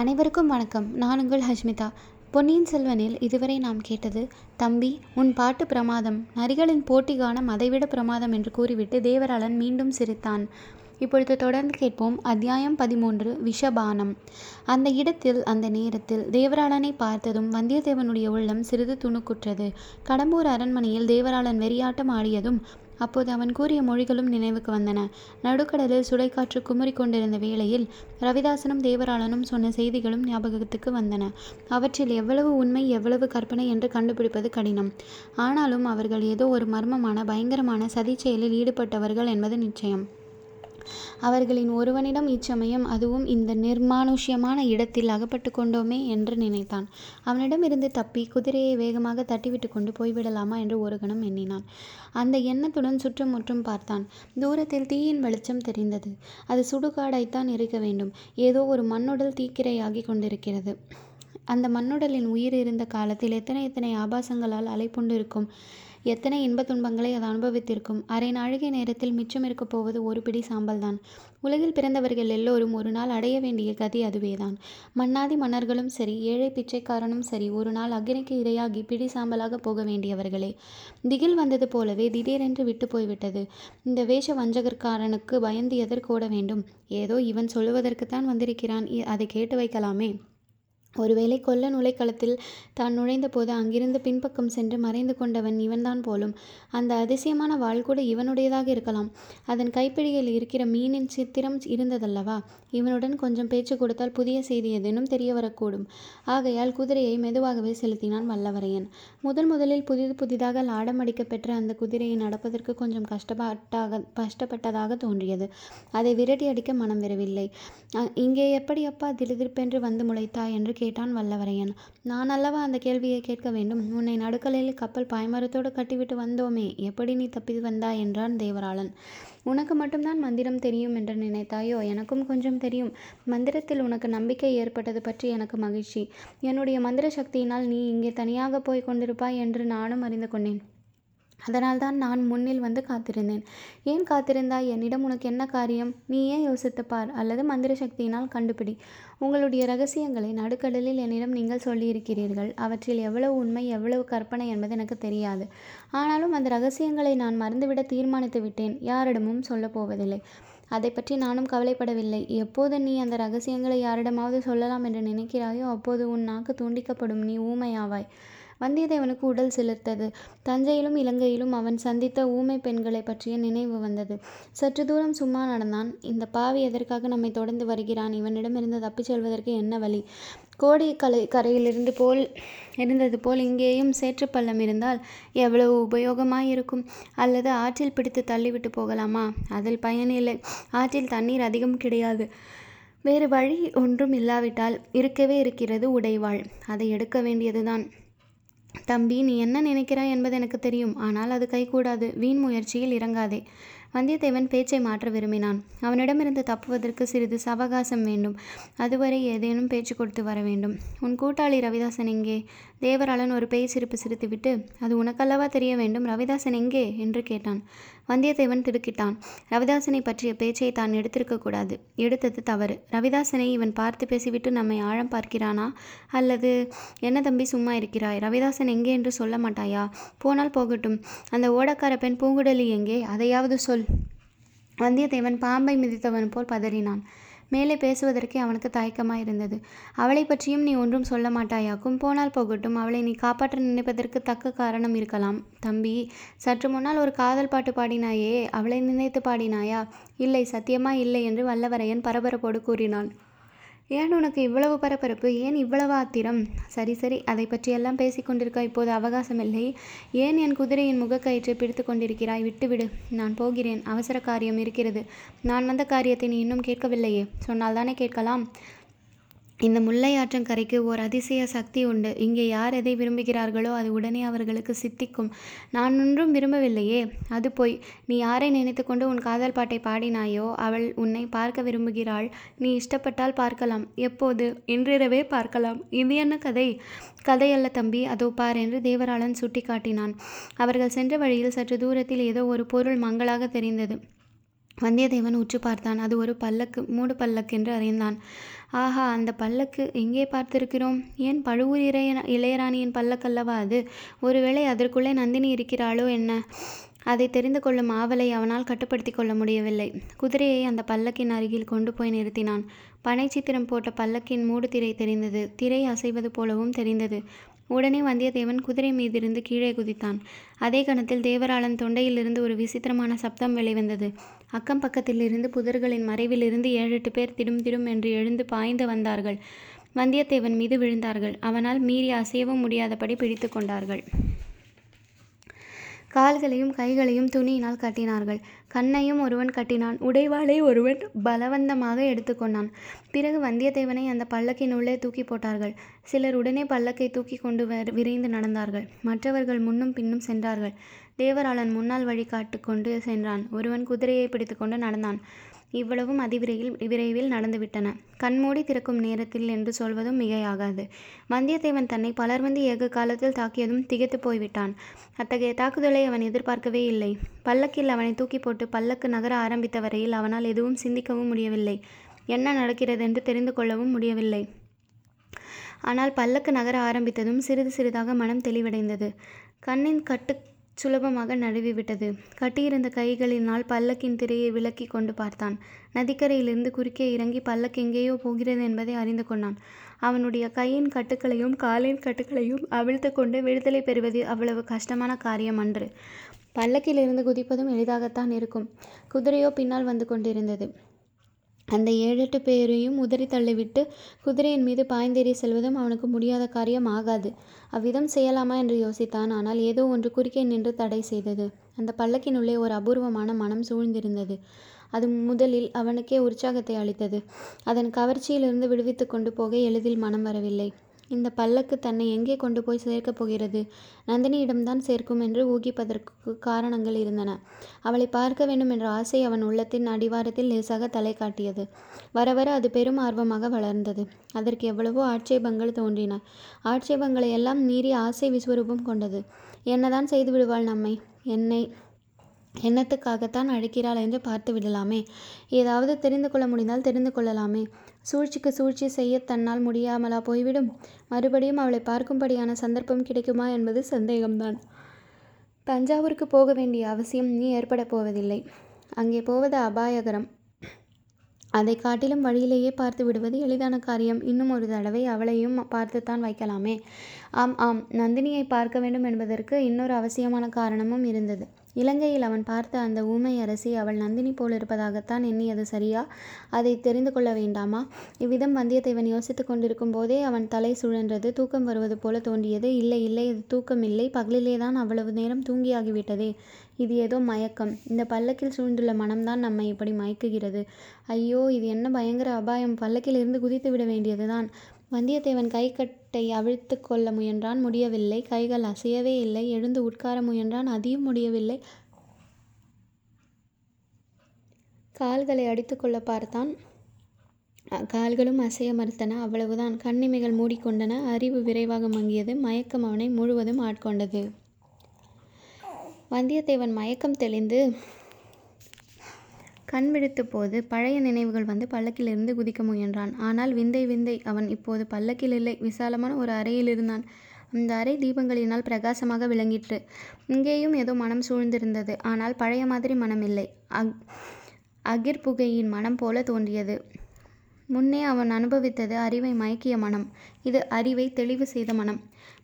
அனைவருக்கும் வணக்கம். நான் உங்கள் ஹஷ்மிதா. பொன்னியின் செல்வனில் இதுவரை நாம் கேட்டது, தம்பி உன் பாட்டு பிரமாதம், நரிகளின் போட்டி கானம் அதைவிட பிரமாதம் என்று கூறிவிட்டு தேவராளன் மீண்டும் சிரித்தான். இப்பொழுது தொடர்ந்து கேட்போம். அத்தியாயம் 13, விஷபானம். அந்த இடத்தில் அந்த நேரத்தில் தேவராளனை பார்த்ததும் வந்தியத்தேவனுடைய உள்ளம் சிறிது துணுக்குற்றது. கடம்பூர் அரண்மனையில் தேவராளன் வெறியாட்டம் ஆடியதும் அப்போது அவன் கூறிய மொழிகளும் நினைவுக்கு வந்தன. நடுக்கடலில் சுடைக்காற்று குமுறி கொண்டிருந்த வேளையில் ரவிதாசனும் தேவராளனும் சொன்ன செய்திகளும் ஞாபகத்துக்கு வந்தன. அவற்றில் எவ்வளவு உண்மை எவ்வளவு கற்பனை என்று கண்டுபிடிப்பது கடினம். ஆனாலும் அவர்கள் ஏதோ ஒரு மர்மமான பயங்கரமான சதி செயலில் ஈடுபட்டவர்கள் என்பது நிச்சயம். அவர்களின் ஒருவனிடம் இச்சமயம் அதுவும் இந்த நிர்மானுஷ்யமான இடத்தில் அகப்பட்டு கொண்டோமே என்று நினைத்தான். அவனிடமிருந்து தப்பி குதிரையை வேகமாக தட்டிவிட்டு கொண்டு போய்விடலாமா என்று ஒரு கணம் எண்ணினான். அந்த எண்ணத்துடன் சுற்றும் முற்றும் பார்த்தான். தூரத்தில் தீயின் வெளிச்சம் தெரிந்தது. அது சுடுகாடாய்த்தான் இருக்க வேண்டும். ஏதோ ஒரு மண்ணுடல் தீக்கிரையாகி கொண்டிருக்கிறது. அந்த மண்ணுடலின் உயிர் இருந்த காலத்தில் எத்தனை எத்தனை ஆபாசங்களால் அலைப்புண்டிருக்கும், எத்தனை இன்பத் துன்பங்களை அது அனுபவித்திருக்கும். அரை நாழிகை நேரத்தில் மிச்சம் இருக்கப் போவது ஒரு பிடி சாம்பல் தான். உலகில் பிறந்தவர்கள் எல்லோரும் ஒரு நாள் அடைய வேண்டிய கதி அதுவேதான். மன்னாதி மன்னர்களும் சரி, ஏழை பிச்சைக்காரனும் சரி, ஒரு நாள் அக்னிக்கு இரையாகி பிடி சாம்பலாக போக வேண்டியவர்களே. திகில் வந்தது போலவே திடீரென்று விட்டு போய்விட்டது. இந்த வேஷ வஞ்சகர்காரனுக்கு பயந்து எதற்கோட வேண்டும்? ஏதோ இவன் சொல்லுவதற்குத்தான் வந்திருக்கிறான், அதை கேட்டு வைக்கலாமே. ஒருவேளை கொல்ல நுழைக்களத்தில் தான் நுழைந்த போது அங்கிருந்து பின்பக்கம் சென்று மறைந்து கொண்டவன் இவன்தான் போலும். அந்த அதிசயமான வாள் கூட இவனுடையதாக இருக்கலாம். அதன் கைப்பிடியில் இருக்கிற மீனின் சித்திரம் இருந்ததல்லவா? இவனுடன் கொஞ்சம் பேச்சு கொடுத்தால் புதிய செய்தி ஏதேனும் தெரிய வரக்கூடும். ஆகையால் குதிரையை மெதுவாகவே செலுத்தினான் வல்லவரையன். முதலில் புதிதாக லாடமடிக்க பெற்ற அந்த குதிரையை நடப்பதற்கு கொஞ்சம் கஷ்டப்பட்டதாக தோன்றியது. அதை விரட்டி அடிக்க மனம் வரவில்லை. இங்கே எப்படியப்பா திடுதிருப்பென்று வந்து முளைத்தாய் என்று கேட்டான் வல்லவரையன். நான் அல்லவா அந்த கேள்வியை கேட்க வேண்டும்? உன்னை நடுக்கலையில் கப்பல் பாய்மரத்தோடு கட்டிவிட்டு வந்தோமே, எப்படி நீ தப்பி வந்தாய் என்றான் தேவராளன். உனக்கு மட்டும்தான் மந்திரம் தெரியும் என்று நினைத்தாயோ? எனக்கும் கொஞ்சம் தெரியும். மந்திரத்தில் உனக்கு நம்பிக்கை ஏற்பட்டது பற்றி எனக்கு மகிழ்ச்சி. என்னுடைய மந்திர சக்தியினால் நீ இங்கே தனியாக போய் கொண்டிருப்பாய் என்று நானும் அறிந்து கொண்டேன். அதனால்தான் நான் முன்னில் வந்து காத்திருந்தேன். ஏன் காத்திருந்தாய்? என்னிடம் உனக்கு என்ன காரியம்? நீயே யோசித்துப்பார், அல்லது மந்திர சக்தியினால் கண்டுபிடி. உங்களுடைய ரகசியங்களை நடுக்கடலில் என்னிடம் நீங்கள் சொல்லியிருக்கிறீர்கள். அவற்றில் எவ்வளவு உண்மை எவ்வளவு கற்பனை என்பது எனக்கு தெரியாது. ஆனாலும் அந்த ரகசியங்களை நான் மறந்துவிட தீர்மானித்து விட்டேன். யாரிடமும் சொல்லப்போவதில்லை. அதை பற்றி நானும் கவலைப்படவில்லை. எப்போது நீ அந்த ரகசியங்களை யாரிடமாவது சொல்லலாம் என்று நினைக்கிறாயோ அப்போது உன் நாக்கு துண்டிக்கப்படும், நீ ஊமையாவாய். வந்தியத்தேவனுக்கு உடல் சிலிர்த்தது. தஞ்சையிலும் இலங்கையிலும் அவன் சந்தித்த ஊமை பெண்களை பற்றிய நினைவு வந்தது. சற்று தூரம் சும்மா நடந்தான். இந்த பாவி எதற்காக நம்மை தொடர்ந்து வருகிறான்? இவனிடமிருந்து தப்பிச் செல்வதற்கு என்ன வழி? கோடிக்கரையிலிருந்து போல் இருந்தது போல் இங்கேயும் சேற்று பள்ளம் இருந்தால் எவ்வளவு உபயோகமாயிருக்கும். அல்லது ஆற்றில் பிடித்து தள்ளிவிட்டு போகலாமா? அதில் பயனில்லை. ஆற்றில் தண்ணீர் அதிகம் கிடையாது. வேறு வழி ஒன்றும் இல்லாவிட்டால் இருக்கவே இருக்கிறது உடைவாள், அதை எடுக்க வேண்டியதுதான். தம்பி, நீ என்ன நினைக்கிறாய் என்பது எனக்கு தெரியும். ஆனால் அது கைகூடாது. வீண் முயற்சியில் இறங்காதே. வந்தியத்தேவன் பேச்சை மாற்ற விரும்பினான். அவனிடமிருந்து தப்புவதற்கு சிறிது சவகாசம் வேண்டும். அதுவரை ஏதேனும் பேச்சு கொடுத்து வர வேண்டும். உன் கூட்டாளி ரவிதாசன் எங்கே? தேவராளன் ஒரு பேய் சிரிப்பு சிரித்துவிட்டு, அது உனக்கல்லவா தெரிய வேண்டும். ரவிதாசன் எங்கே என்று கேட்டான். வந்தியத்தேவன் திடுக்கிட்டான். ரவிதாசனை பற்றிய பேச்சை தான் எடுத்திருக்கக்கூடாது. எடுத்தது தவறு. ரவிதாசனை இவன் பார்த்து பேசிவிட்டு நம்மை ஆழம் பார்க்கிறானா? அல்லது என்ன தம்பி சும்மா இருக்கிறாய்? ரவிதாசன் எங்கே என்று சொல்ல மாட்டாயா? போனால் போகட்டும். அந்த ஓடக்கார பெண் பூங்குடலி எங்கே? அதையாவது சொல். வந்தியத்தேவன் பாம்பை மிதித்தவன் போல் பதறினான். மேலே பேசுவதற்கே அவனுக்கு தயக்கமாக இருந்தது. அவளை பற்றியும் நீ ஒன்றும் சொல்ல மாட்டாயாக்கும். போனால் போகட்டும். அவளை நீ காப்பாற்ற நினைப்பதற்கு தக்க காரணம் இருக்கலாம். தம்பி, சற்று முன்னால் ஒரு காதல் பாட்டு பாடினாயே, அவளை நினைத்து பாடினாயா? இல்லை, சத்தியமா இல்லை என்று வல்லவரையன் பரபரப்போடு கூறினான். ஏன் உனக்கு இவ்வளவு பரபரப்பு? ஏன் இவ்வளவு ஆத்திரம்? சரி சரி, அதை பற்றியெல்லாம் பேசிக்கொண்டிருக்க இப்போது அவகாசமில்லை. ஏன் என் குதிரையின் முகக்கயிற்றை பிடித்து கொண்டிருக்கிறாய்? விட்டுவிடு, நான் போகிறேன். அவசர காரியம் இருக்கிறது. நான் வந்த காரியத்தை நீ இன்னும் கேட்கவில்லையே. சொன்னால்தானே கேட்கலாம். இந்த முல்லை ஆற்றங்கரைக்கு ஓர் அதிசய சக்தி உண்டு. இங்கே யார் எதை விரும்புகிறார்களோ அது உடனே அவர்களுக்கு சித்திக்கும். நான் ஒன்றும் விரும்பவில்லையே. அது போய் நீ யாரை நினைத்து கொண்டு உன் காதல் பாட்டை பாடினாயோ அவள் உன்னை பார்க்க விரும்புகிறாள். நீ இஷ்டப்பட்டால் பார்க்கலாம். எப்போது? இன்றிரவே பார்க்கலாம். இது என்ன கதை? கதையல்ல தம்பி, அதோ பார் என்று தேவராளன் சுட்டி காட்டினான். அவர்கள் சென்ற வழியில் சற்று தூரத்தில் ஏதோ ஒரு பொருள் மங்கலாக தெரிந்தது. வந்தியத்தேவன் உற்று பார்த்தான். அது ஒரு பல்லக்கு, மூடு பல்லக்கு என்று அறிந்தான். ஆஹா, அந்த பல்லக்கு எங்கே பார்த்திருக்கிறோம்? ஏன், பழுவூர் இளையராணியின் பல்லக்கல்லவா அது? ஒருவேளை அதற்குள்ளே நந்தினி இருக்கிறாளோ என்ன? அதை தெரிந்து கொள்ளும் ஆவலை அவனால் கட்டுப்படுத்தி கொள்ள முடியவில்லை. குதிரையை அந்த பல்லக்கின் அருகில் கொண்டு போய் நிறுத்தினான். பனைச்சித்திரம் போட்ட பல்லக்கின் மூடு திரை தெரிந்தது. திரை அசைவது போலவும் தெரிந்தது. உடனே வந்தியத்தேவன் குதிரை மீதிருந்து கீழே குதித்தான். அதே கணத்தில் தேவராளன் தொண்டையிலிருந்து ஒரு விசித்திரமான சப்தம் வெளிவந்தது. அக்கம் பக்கத்திலிருந்து புதர்களின் மறைவிலிருந்து 7-8 பேர் திடும் திடும் என்று எழுந்து பாய்ந்து வந்தார்கள். வந்தியத்தேவன் மீது விழுந்தார்கள். அவனால் மீறி அசையவும் முடியாதபடி பிடித்து கொண்டார்கள். கால்களையும் கைகளையும் துணியினால் கட்டினார்கள். கண்ணையும் ஒருவன் கட்டினான். உடைவாளை ஒருவன் பலவந்தமாக எடுத்துக்கொண்டான். பிறகு வந்தியத்தேவனை அந்த பல்லக்கின் உள்ளே தூக்கி போட்டார்கள். சிலர் உடனே பல்லக்கை தூக்கி கொண்டு விரைந்து நடந்தார்கள். மற்றவர்கள் முன்னும் பின்னும் சென்றார்கள். தேவராளன் முன்னால் வழிகாட்டு கொண்டு சென்றான். ஒருவன் குதிரையை பிடித்து கொண்டு நடந்தான். இவ்வளவும் விரைவில் நடந்துவிட்டன. கண்மூடி திறக்கும் நேரத்தில் என்று சொல்வதும் மிகையாகாது. வந்தியத்தேவன் தன்னை பலர் வந்து ஏக காலத்தில் தாக்கியதும் திகைத்து போய்விட்டான். அத்தகைய தாக்குதலை அவன் எதிர்பார்க்கவே இல்லை. பல்லக்கில் அவனை தூக்கி போட்டு பல்லக்கு நகர ஆரம்பித்த வரையில் அவனால் எதுவும் சிந்திக்கவும் முடியவில்லை. என்ன நடக்கிறது என்று தெரிந்து கொள்ளவும் முடியவில்லை. ஆனால் பல்லக்கு நகர ஆரம்பித்ததும் சிறிது சிறிதாக மனம் தெளிவடைந்தது. கண்ணின் கட்டு சுலபமாக நழுவிவிட்டது. கட்டியிருந்த கைகளினால் பல்லக்கின் திரையை விலக்கி கொண்டு பார்த்தான். நதிக்கரையிலிருந்து குறுக்கே இறங்கி பல்லக்கு எங்கேயோ போகிறது என்பதை அறிந்து கொண்டான். அவனுடைய கையின் கட்டுக்களையும் காலின் கட்டுக்களையும் அவிழ்த்து கொண்டு விடுதலை பெறுவது அவ்வளவு கஷ்டமான காரியம் அன்று. பல்லக்கிலிருந்து குதிப்பதும் எளிதாகத்தான் இருக்கும். குதிரையோ பின்னால் வந்து கொண்டிருந்தது. அந்த 7-8 பேரையும் உதறி தள்ளிவிட்டு குதிரையின் மீது பாய்ந்தேறி செல்வதும் அவனுக்கு முடியாத காரியம் ஆகாது. அவ்விதம் செய்யலாமா என்று யோசித்தான். ஆனால் ஏதோ ஒன்று குறுக்கே நின்று தடை செய்தது. அந்த பல்லக்கினுள்ளே ஒரு அபூர்வமான மனம் சூழ்ந்திருந்தது. அது முதலில் அவனுக்கே உற்சாகத்தை அளித்தது. அதன் கவர்ச்சியிலிருந்து விடுவித்து கொண்டு போக எளிதில் மனம் வரவில்லை. இந்த பல்லக்கு தன்னை எங்கே கொண்டு போய் சேர்க்கப் போகிறது? நந்தினியிடம்தான் சேர்க்கும் என்று ஊகிப்பதற்கு காரணங்கள் இருந்தன. அவளை பார்க்க வேண்டும் என்ற ஆசை அவன் உள்ளத்தின் அடிவாரத்தில் லேசாக தலை காட்டியது. வர வர அது பெரும் ஆர்வமாக வளர்ந்தது. அதற்கு எவ்வளவோ ஆட்சேபங்கள் தோன்றின. ஆட்சேபங்களை எல்லாம் மீறி ஆசை விஸ்வரூபம் கொண்டது. என்னதான் செய்து விடுவாள் நம்மை? என்னை எண்ணத்துக்காகத்தான் அழைக்கிறாள் என்று பார்த்து விடலாமே. ஏதாவது தெரிந்து கொள்ள முடிந்தால் தெரிந்து கொள்ளலாமே. சூழ்ச்சிக்கு சூழ்ச்சி செய்ய தன்னால் முடியாமலா போய்விடும்? மறுபடியும் அவளை பார்க்கும்படியான சந்தர்ப்பம் கிடைக்குமா என்பது சந்தேகம்தான். தஞ்சாவூருக்கு போக வேண்டிய அவசியம் நீ ஏற்பட போவதில்லை. அங்கே போவது அபாயகரம். அதை காட்டிலும் வழியிலேயே பார்த்து விடுவது எளிதான காரியம். இன்னும் ஒரு தடவை அவளையும் பார்த்துத்தான் வைக்கலாமே. ஆம் ஆம், நந்தினியை பார்க்க வேண்டும் என்பதற்கு இன்னொரு அவசியமான காரணமும் இருந்தது. இலங்கையில் அவன் பார்த்த அந்த ஊமை அரசி அவள் நந்தினி போலிருப்பதாகத்தான் எண்ணியது சரியா? அதை தெரிந்து கொள்ள வேண்டாமா? இவ்விதம் வந்தியத்தேவன் யோசித்து கொண்டிருக்கும் போதே அவன் தலை சுழன்றது. தூக்கம் வருவது போல தோன்றியது. இல்லை இல்லை, இது தூக்கம் இல்லை. பகலிலேதான் அவ்வளவு நேரம் தூங்கியாகிவிட்டதே. இது ஏதோ மயக்கம். இந்த பல்லக்கில் சூழ்ந்துள்ள மனம்தான் நம்மை இப்படி மயக்குகிறது. ஐயோ, இது என்ன பயங்கர அபாயம்! பல்லக்கில் இருந்து குதித்து விட வேண்டியதுதான். வந்தியத்தேவன் கை கட்டை அவிழ்த்து கொள்ள முயன்றான். முடியவில்லை. கைகள் அசையவே இல்லை. எழுந்து உட்கார முயன்றான். அதையும் முடியவில்லை. கால்களை அடித்து கொள்ள பார்த்தான். கால்களும் அசைய மறுத்தன. அவ்வளவுதான். கண்ணிமைகள் மூடிக்கொண்டன. அறிவு விரைவாக மங்கியது. மயக்கம் அவனை முழுவதும் ஆட்கொண்டது. வந்தியத்தேவன் மயக்கம் தெளிந்து கண் விழித்த போது பழைய நினைவுகள் வந்து பல்லக்கிலிருந்து குதிக்க முயன்றான். ஆனால் விந்தை விந்தை. அவன் இப்போது பல்லக்கில் இல்லை. விசாலமான ஒரு அறையில் இருந்தான். அந்த அறை தீபங்களினால் பிரகாசமாக விளங்கிற்று. இங்கேயும் ஏதோ மனம் சூழ்ந்திருந்தது. ஆனால் பழைய மாதிரி மனம் இல்லை. அகிர்புகையின் மனம் போல தோன்றியது. முன்னே அவன் அனுபவித்தது அறிவை மயக்கிய மனம். இது அறிவை தெளிவு செய்த மனம்.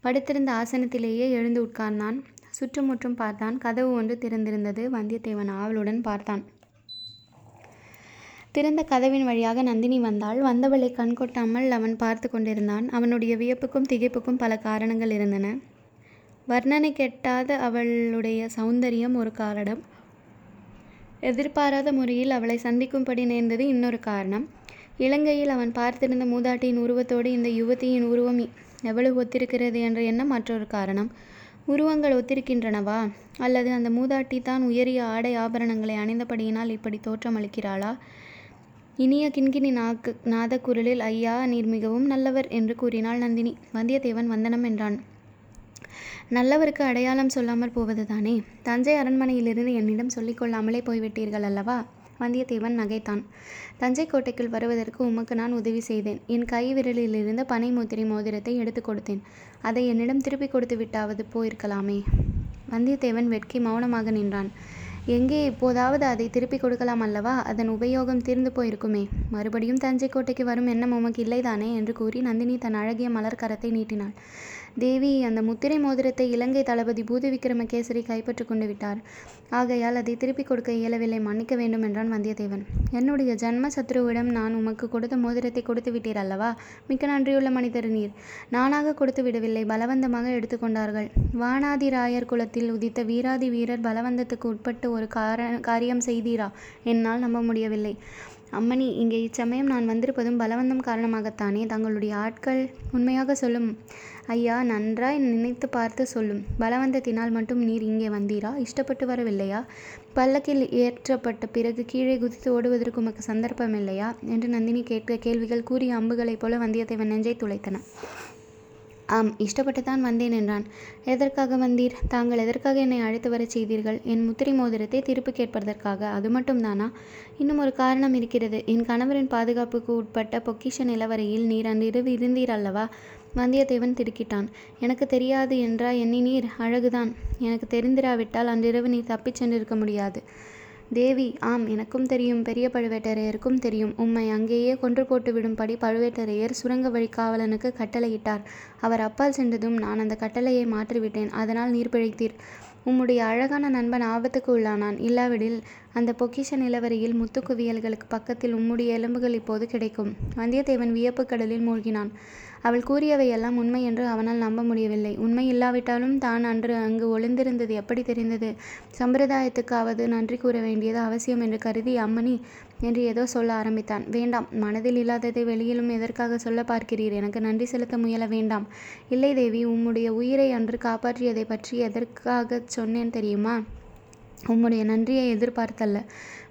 படுத்திருந்த ஆசனத்திலேயே எழுந்து உட்கார்ந்தான். சுற்றுமுற்றும் பார்த்தான். கதவு ஒன்று திறந்திருந்தது. வந்தியத்தேவன் ஆவலுடன் பார்த்தான். திறந்த கதவின் வழியாக நந்தினி வந்தாள். வந்தவளை கண்கொட்டாமல் அவன் பார்த்து கொண்டிருந்தான். அவனுடைய வியப்புக்கும் திகைப்புக்கும் பல காரணங்கள் இருந்தன. வர்ணனை கெட்டாத அவளுடைய சௌந்தரியம் ஒரு காரணம். எதிர்பாராத முறையில் அவளை சந்திக்கும்படி நேர்ந்தது இன்னொரு காரணம். இலங்கையில் அவன் பார்த்திருந்த மூதாட்டியின் உருவத்தோடு இந்த யுவதியின் உருவம் எவ்வளவு ஒத்திருக்கிறது என்ற எண்ணம் மற்றொரு காரணம். உருவங்கள் ஒத்திருக்கின்றனவா? அல்லது அந்த மூதாட்டி தான் உயரிய ஆடை ஆபரணங்களை அணிந்தபடியினால் இப்படி தோற்றமளிக்கிறாளா? இனிய கிண்கிணி நாதக்குரலில், ஐயா, நீர் மிகவும் நல்லவர் என்று கூறினாள் நந்தினி. வந்தியத்தேவன் வந்தனம் என்றான். நல்லவருக்கு அடையாளம் சொல்லாமற் போவதுதானே? தஞ்சை அரண்மனையிலிருந்து என்னிடம் சொல்லிக் கொள்ளாமலே போய்விட்டீர்கள் அல்லவா? வந்தியத்தேவன் நகைத்தான். தஞ்சை கோட்டைக்குள் வருவதற்கு உமக்கு நான் உதவி செய்தேன். என் கை விரலிலிருந்து பனை முத்திரை மோதிரத்தை எடுத்து கொடுத்தேன். அதை என்னிடம் திருப்பி கொடுத்து விட்டாவது போயிருக்கலாமே. வந்தியத்தேவன் வெட்கி மௌனமாக நின்றான். எங்கே இப்போதாவது அதை திருப்பி கொடுக்கலாம் அல்லவா? அதன் உபயோகம் தீர்ந்து போயிருக்குமே. மறுபடியும் தஞ்சை கோட்டைக்கு வரும் எண்ணம் உமக்கு இல்லைதானே என்று கூறி நந்தினி தன் அழகிய மலர்கரத்தை நீட்டினாள். தேவி, அந்த முத்திரை மோதிரத்தை இலங்கை தளபதி பூதி விக்ரமகேசரி கைப்பற்றி கொண்டு விட்டார். ஆகையால் அதை திருப்பி கொடுக்க இயலவில்லை, மன்னிக்க வேண்டும் என்றான் வந்தியத்தேவன். என்னுடைய ஜன்ம சத்ருவிடம் நான் உமக்கு கொடுத்த மோதிரத்தை கொடுத்து விட்டீர் அல்லவா? மிக்க நன்றியுள்ள மனிதர் நீர். நானாக கொடுத்து விடவில்லை, பலவந்தமாக எடுத்துக்கொண்டார்கள். வானாதிராயர் குலத்தில் உதித்த வீராதி வீரர் பலவந்தத்துக்கு உட்பட்டு ஒரு காரியம் செய்தீரா? என்னால் நம்ப முடியவில்லை அம்மணி. இங்கே இச்சமயம் நான் வந்திருப்பதும் பலவந்தம் காரணமாகத்தானே? தங்களுடைய ஆட்கள் உண்மையாக சொல்லும் ஐயா, நன்றாய் நினைத்து பார்த்து சொல்லும். பலவந்தத்தினால் மட்டும் நீர் இங்கே வந்தீரா? இஷ்டப்பட்டு வரவில்லையா? பல்லக்கில் ஏற்றப்பட்ட பிறகு கீழே குதித்து ஓடுவதற்கு உமக்கு சந்தர்ப்பம் இல்லையா என்று நந்தினி கேட்ட கேள்விகள் கூறிய அம்புகளைப் போல வந்தியத்தேவன் நெஞ்சை துளைத்தன. ஆம், இஷ்டப்பட்டு தான் வந்தேன் என்றான். எதற்காக வந்தீர்? தாங்கள் எதற்காக என்னை அழைத்து வர செய்தீர்கள்? என் முத்திரை மோதிரத்தை திருப்பி கேட்பதற்காக? அது மட்டும்தானா? இன்னும் ஒரு காரணம் இருக்கிறது. என் கணவரின் பாதுகாப்புக்கு உட்பட்ட பொக்கிஷ நிலவரையில் நீர் அன்றிரவு இருந்தீர் அல்லவா? வந்தியத்தேவன் திடுக்கிட்டான். எனக்கு தெரியாது என்றா எண்ணி நீர்? அழகுதான். எனக்கு தெரிந்திராவிட்டால் அன்றிரவு நீர் தப்பிச் சென்றிருக்க முடியாது. தேவி, ஆம், எனக்கும் தெரியும், பெரிய பழுவேட்டரையருக்கும் தெரியும். உம்மை அங்கேயே கொன்று போட்டு விடும்படி பழுவேட்டரையர் சுரங்க வழி காவலனுக்கு கட்டளையிட்டார். அவர் அப்பால் சென்றதும் நான் அந்த கட்டளையை மாற்றிவிட்டேன். அதனால் நீர் பிழைத்தீர். உம்முடைய அழகான நண்பன் ஆபத்துக்கு உள்ளானான். இல்லாவிடில் அந்த பொக்கிஷ நிலவரையில் முத்துக்குவியல்களுக்கு பக்கத்தில் உம்முடைய எலும்புகள் இப்போது கிடைக்கும். வந்தியத்தேவன் வியப்பு கடலில் மூழ்கினான். அவள் கூறியவையெல்லாம் உண்மை என்று அவனால் நம்ப முடியவில்லை. உண்மை இல்லாவிட்டாலும் தான் அன்று அங்கு ஒளிந்திருந்தது எப்படி தெரிந்தது? சம்பிரதாயத்துக்காவது நன்றி கூற வேண்டியது அவசியம் என்று கருதி அம்மணி என்று ஏதோ சொல்ல ஆரம்பித்தான். வேண்டாம், மனதில் இல்லாததை வெளியிலும் எதற்காக சொல்ல பார்க்கிறீர்? எனக்கு நன்றி செலுத்த முயல வேண்டாம். இல்லை தேவி, உம்முடைய உயிரை அன்று காப்பாற்றியதை பற்றி எதற்காக சொன்னேன் தெரியுமா? உம்முடைய நன்றியை எதிர்பார்த்தல்ல,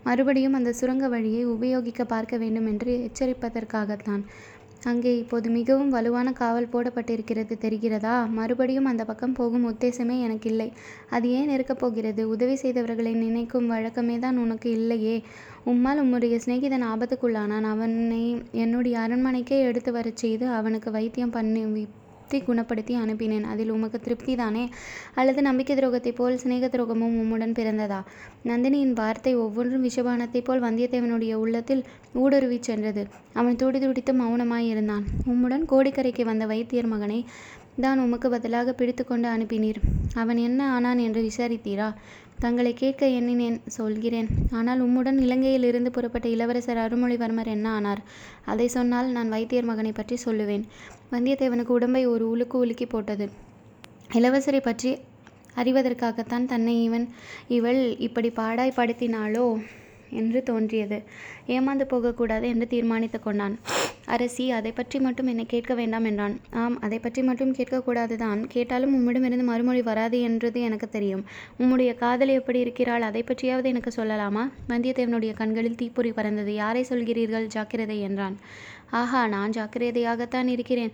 மறுபடியும் அந்த சுரங்க வழியை உபயோகிக்க பார்க்க வேண்டும் என்று எச்சரிப்பதற்காகத்தான். அங்கே இப்போது மிகவும் வலுவான காவல் போடப்பட்டிருக்கிறது, தெரிகிறதா? மறுபடியும் அந்த பக்கம் போகும் உத்தேசமே எனக்கு இல்லை. அது ஏன் இருக்கப் போகிறது? உதவி செய்தவர்களை நினைக்கும் வழக்கமே தான் உனக்கு இல்லையே. உம்மால் உம்முடைய சிநேகிதன் ஆபத்துக்குள்ளானான். அவனை என்னுடைய அரண்மனைக்கே எடுத்து வர செய்து அவனுக்கு வைத்தியம் பண்ணி குணப்படுத்தி அனுப்பினேன். அதில் உமக்கு திருப்தி தானே? அல்லது நம்பிக்கை துரோகத்தை போல் சிநேக துரோகமும் உம்முடன் பிறந்ததா? நந்தினியின் வார்த்தை ஒவ்வொன்றும் விஷபானத்தை போல் வந்தியத்தேவனுடைய உள்ளத்தில் ஊடுருவி சென்றது. அவன் துடிதுடித்து மௌனமாயிருந்தான். உம்முடன் கோடிக்கரைக்கு வந்த வைத்தியர் மகனை தான் உமக்கு பதிலாக பிடித்து கொண்டு அனுப்பினீர். அவன் என்ன ஆனான் என்று விசாரித்தீரா? தங்களை கேட்க எண்ணினேன், சொல்கிறேன். ஆனால் உம்முடன் இலங்கையிலிருந்து புறப்பட்ட இளவரசர் அருள்மொழிவர்மர் என்ன ஆனார்? அதை சொன்னால் நான் வைத்தியர் மகனை பற்றி சொல்லுவேன். வந்தியத்தேவனுக்கு உடம்பை ஒரு உலுக்கு உலுக்கி போட்டது. இளவரசரை பற்றி அறிவதற்காகத்தான் தன்னை இவள் இப்படி பாடாய் படுத்தினாளோ என்று தோன்றியது. ஏமாந்து போகக்கூடாது என்று தீர்மானித்து கொண்டான். அரசி, அதை பற்றி மட்டும் என்னை கேட்க வேண்டாம் என்றான். ஆம், அதை பற்றி மட்டும் கேட்கக்கூடாது தான். கேட்டாலும் உம்மிடமிருந்து மறுமொழி வராது என்றது எனக்கு தெரியும். உம்முடைய காதலி எப்படி இருக்கிறாள்? அதை பற்றியாவது எனக்கு சொல்லலாமா? வந்தியத்தேவனுடைய கண்களில் தீப்பொறி பறந்தது. யாரை சொல்கிறீர்கள்? ஜாக்கிரதை என்றான். ஆஹா, நான் ஜாக்கிரதையாகத்தான் இருக்கிறேன்.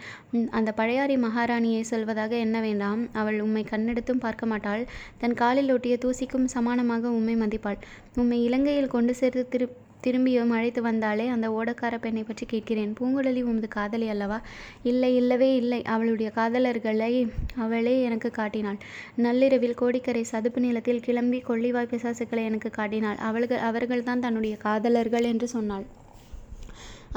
அந்த பழையாறை மகாராணியை சொல்வதாக என்ன வேண்டாம். அவள் உம்மை கண்ணெடுத்தும் பார்க்க மாட்டாள். தன் காலில் ஒட்டிய தூசிக்கும் சமானமாக உம்மை மதிப்பாள். உம்மை இலங்கையில் கொண்டு சேர்த்து திரும்பியும் அழைத்து வந்தாலே அந்த ஓடக்கார பெண்ணை பற்றி கேட்கிறேன். பூங்குழலி உமது காதலி அல்லவா? இல்லை, இல்லவே இல்லை. அவளுடைய காதலர்களை அவளே எனக்கு காட்டினாள். நள்ளிரவில் கோடிக்கரை சதுப்பு நிலத்தில் கிளம்பி கொள்ளிவாய் பிசாசுக்களை எனக்கு காட்டினாள். அவர்கள்தான் தன்னுடைய காதலர்கள் என்று சொன்னாள்.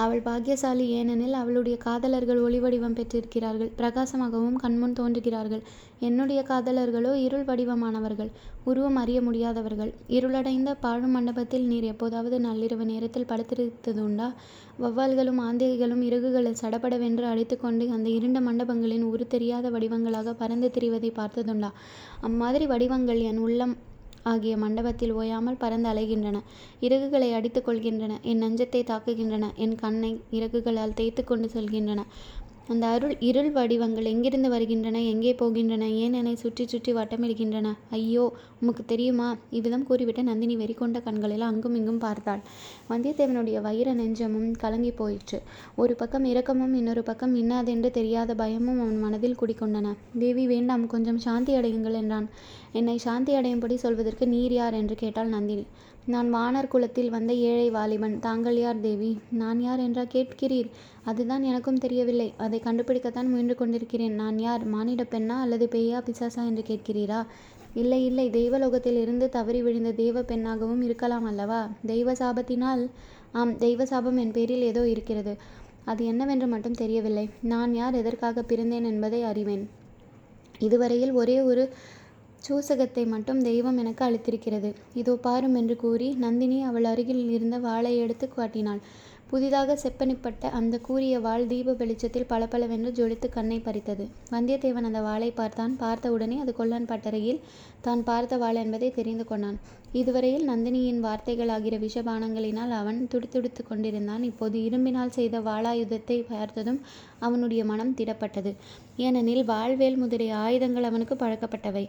அவள் பாக்கியசாலி, ஏனெனில் அவளுடைய காதலர்கள் ஒளிவடிவம் பெற்றிருக்கிறார்கள், பிரகாசமாகவும் கண்முன் தோன்றுகிறார்கள். என்னுடைய காதலர்களோ இருள் வடிவமானவர்கள், உருவம் அறிய முடியாதவர்கள். இருளடைந்த பாழும் மண்டபத்தில் நீர் எப்போதாவது நள்ளிரவு நேரத்தில் படுத்திருத்ததுண்டா? வௌவால்களும் ஆந்தைகளும் இறகுகளை சடபடவென்று அடித்துக்கொண்டு அந்த இருண்ட மண்டபங்களின் உரு தெரியாத வடிவங்களாக பறந்து திரிவதை பார்த்ததுண்டா? அம்மாதிரி வடிவங்கள் என் உள்ளம் ஆகிய மண்டபத்தில் ஓயாமல் பறந்து அலைகின்றன, இறகுகளை அடித்து கொள்கின்றன, என் நெஞ்சத்தை தாக்குகின்றன, என் கண்ணை இறகுகளால் தேய்த்து கொண்டு செல்கின்றன. அந்த இருள் வடிவங்கள் எங்கிருந்து வருகின்றன? எங்கே போகின்றன? ஏன் என்னை சுற்றி சுற்றி வட்டமிடுகின்றன? ஐயோ, உமக்கு தெரியுமா? இவ்விதம் கூறிவிட்டு நந்தினி வெறி கொண்ட கண்களில் அங்கும் இங்கும் பார்த்தாள். வந்தியத்தேவனுடைய வயிறு நெஞ்சமும் கலங்கி போயிற்று. ஒரு பக்கம் இரக்கமும் இன்னொரு பக்கம் இன்னாதென்று தெரியாத பயமும் அவன் மனதில் குடிக்கொண்டன. தேவி, வேண்டாம், கொஞ்சம் சாந்தி அடையுங்கள் என்றான். என்னை சாந்தி அடையும்படி சொல்வதற்கு நீர் யார் என்று கேட்டாள் நந்தினி. நான் வானர் குலத்தில் வந்த ஏழை வாலிபன். தாங்கள் யார் தேவி? நான் யார் என்றா கேட்கிறீர்? அதுதான் எனக்கும் தெரியவில்லை. அதை கண்டுபிடிக்கத்தான் முயன்று கொண்டிருக்கிறேன். நான் யார், மானிட பெண்ணா அல்லது பேயா பிசாசா என்று கேட்கிறீரா? இல்லை இல்லை, தெய்வலோகத்தில் இருந்து தவறி விழுந்த தெய்வ பெண்ணாகவும் இருக்கலாம் அல்லவா? தெய்வ சாபத்தினால்? ஆம், தெய்வ சாபம் என் பேரில் ஏதோ இருக்கிறது. அது என்னவென்று மட்டும் தெரியவில்லை. நான் யார், எதற்காக பிறந்தேன் என்பதை அறிவேன். இதுவரையில் ஒரே ஒரு சூசகத்தை மட்டும் தெய்வம் எனக்கு அளித்திருக்கிறது. இதோ பாரும் என்று கூறி நந்தினி அவள் அருகில் இருந்த வாளை எடுத்து காட்டினாள். புதிதாக செப்பனிப்பட்ட அந்த கூரிய வாள் தீப வெளிச்சத்தில் பளபளவென்று ஜொலித்து கண்ணை பறித்தது. வந்தியத்தேவன் அந்த வாளை பார்த்தான். பார்த்தவுடனே அது கொல்லான் பட்டறையில் தான் பார்த்த வாள் என்பதை தெரிந்து கொண்டான். இதுவரையில் நந்தினியின் வார்த்தைகளாகிற விஷபானங்களினால் அவன் துடித்துடித்து கொண்டிருந்தான். இப்போது இரும்பினால் செய்த வாளாயுதத்தை பார்த்ததும் அவனுடைய மனம் திடப்பட்டது. ஏனெனில் வாழ்வேல் முதலிய ஆயுதங்கள் அவனுக்கு பழக்கப்பட்டவை.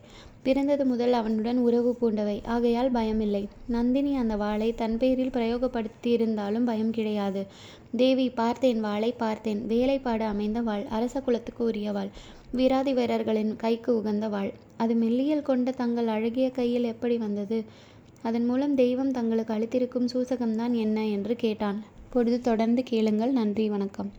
பிறந்தது முதல் அவனுடன் உறவு பூண்டவை. ஆகையால் பயமில்லை. நந்தினி அந்த வாளை தன் பேரில் பிரயோகப்படுத்தியிருந்தாலும் பயம் கிடையாது. தேவி, பார்த்தேன் வாளை, பார்த்தேன். வேலைப்பாடு அமைந்த வாள், அரச குலத்துக்கு உரிய வாள், வீராதி வீரர்களின் கைக்கு உகந்த வாள். அது மெல்லியல் கொண்ட தங்கள் அழகிய கையில் எப்படி வந்தது? அதன் மூலம் தெய்வம் தங்களுக்கு அளித்திருக்கும் சூசகம்தான் என்ன என்று கேட்டான். பொழுது தொடர்ந்து கேளுங்கள். நன்றி, வணக்கம்.